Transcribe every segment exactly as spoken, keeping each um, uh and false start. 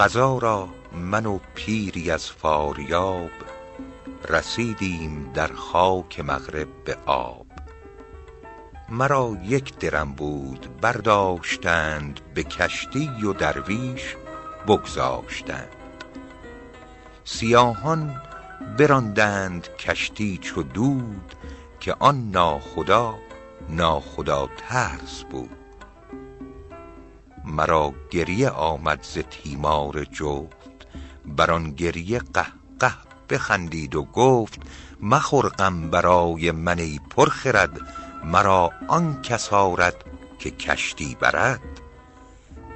قضا را من و پیری از فاریاب، رسیدیم در خاک مغرب به آب. مرا یک درم بود برداشتند، به کشتی و درویش بگذاشتند. سیاهان براندند کشتی چو دود، که آن ناخدا ناخدا ترس بود. مرا گریه آمد ز تیمار جفت، بران گریه قهقه بخندید و گفت: مخور غم برای من ای پرخرد، مرا آن کس آرد که کشتی برد.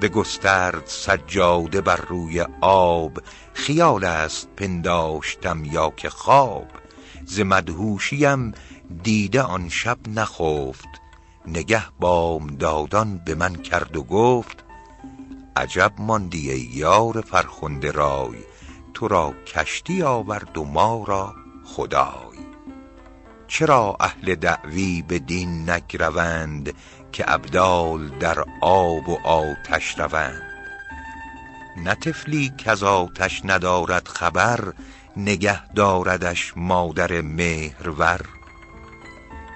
بگسترد سجاده بر روی آب، خیال است پنداشتم یا که خواب. ز مدهوشیم دیده آن شب نخفت، نگه بامدادان به من کرد و گفت: عجب ماندی ای یار فرخنده رای، تو را کشتی آورد و ما را خدای. چرا اهل دعوی به دین نگروند، که ابدال در آب و آتش روند؟ نه طفلی کز آتش ندارد خبر، نگه داردش مادر مهرور.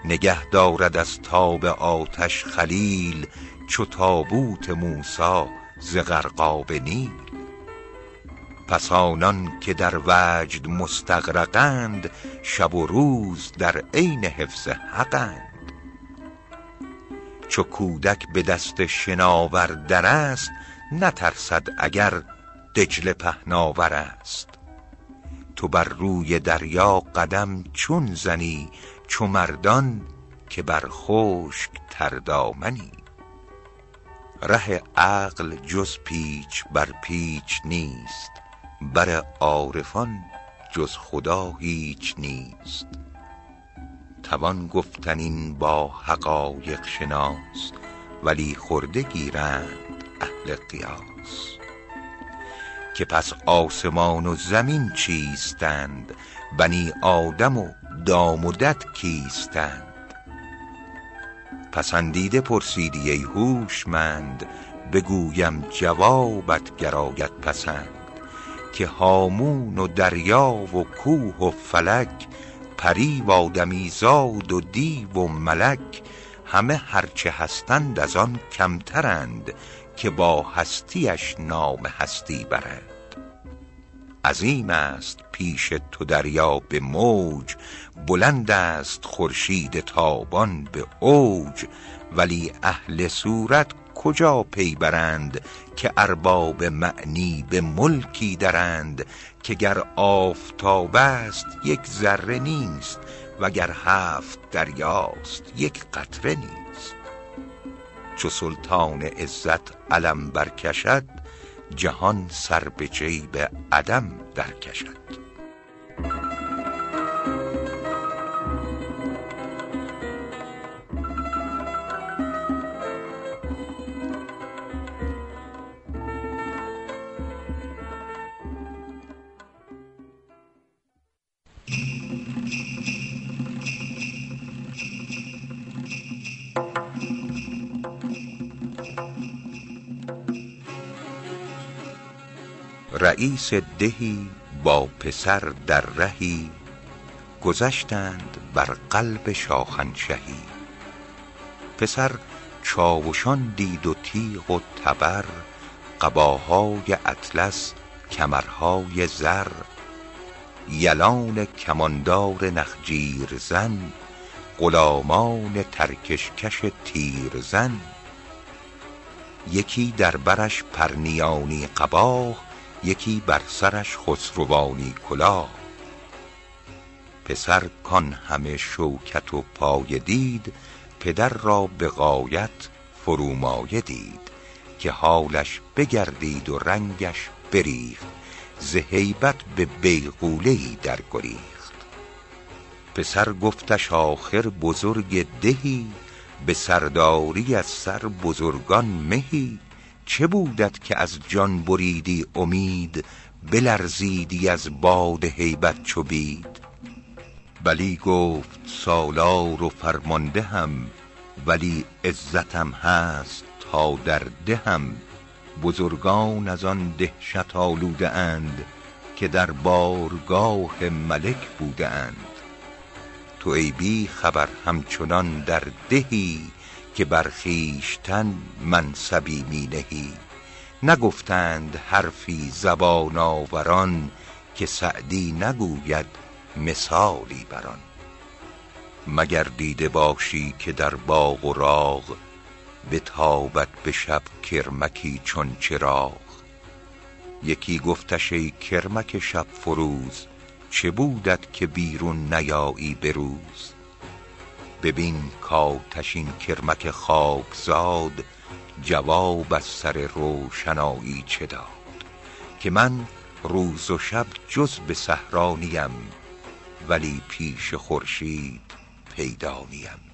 نگه دارد از تاب آتش خلیل، چو تابوت موسی ز غرقاب نیل. پس آنان که در وجد مستغرقند، شب و روز در عین حفظ حقند. چو کودک به دست شناور در است، نترسد اگر دجله پهناور است. تو بر روی دریا قدم چون زنی، چو مردان که بر خشک تردامنی. ره عقل جز پیچ بر پیچ نیست، بر عارفان جز خدا هیچ نیست. توان گفتن این با حقایق شناس، ولی خرده گیرند اهل قیاس. که پس آسمان و زمین چیستند، بنی آدم و دام و دد کیستند؟ پسندیده پرسیدی ای هوشمند، بگویم جوابت گراید پسند. که هامون و دریا و کوه و فلک، پری و آدمیزاد و دیو و ملک، همه هرچه هستند از آن کمترند، که با هستیش نام هستی برند. عظیم است پیش تو دریا به موج، بلند است خورشید تابان به اوج. ولی اهل صورت کجا پی برند، که ارباب معنی به ملکی درند. که گر آفتاب است یک ذره نیست، وگر هفت دریاست یک قطره نیست. چو سلطان عزت علم برکشد، جهان سر به جیب عدم درکشد. رئیس دهی با پسر در رهی، گذشتند بر قلب شاهنشهی. پسر چاوشان دید و تیغ و تبر، قباهای اطلس کمرهای زر. یلان کماندار نخجیر زن، غلامان ترکشکش تیر زن. یکی در برش پرنیانی قباه، یکی بر سرش خسروانی کلاه. پسر کان همه شوکت و پایه دید، پدر را به غایت فرومایه دید. که حالش بگردید و رنگش بریخت، ز هیبت به بیغوله‌ای در گریخت. پسر گفتش آخر بزرگ دهی، به سرداری از سر بزرگان مهی. چه بودت که از جان بریدی امید، بلرزیدی از باد هیبت چو بید؟ بلی گفت سالار و فرمانده هم، ولی عزتم هست تا در دهم. بزرگان از آن دهشت آلوده اند که در بارگاه ملک بوده اند. تو ای بی خبر همچنان در دهی که بر خویشتن منصبی می نهی. نگفتند حرفی زبان آوران که سعدی نگوید مثالی بران. مگر دیده باشی که در باغ و راغ بتابد به شب کرمکی چون چراغ. یکی گفتش ای کرمک شب فروز چه بودت که بیرون نیایی بروز؟ ببین کاتشین کرمک خواب زاد جواب از سر روشنایی چه داد؟ که من روز و شب جز به صحرا نیم ولی پیش خورشید پیدا نیم.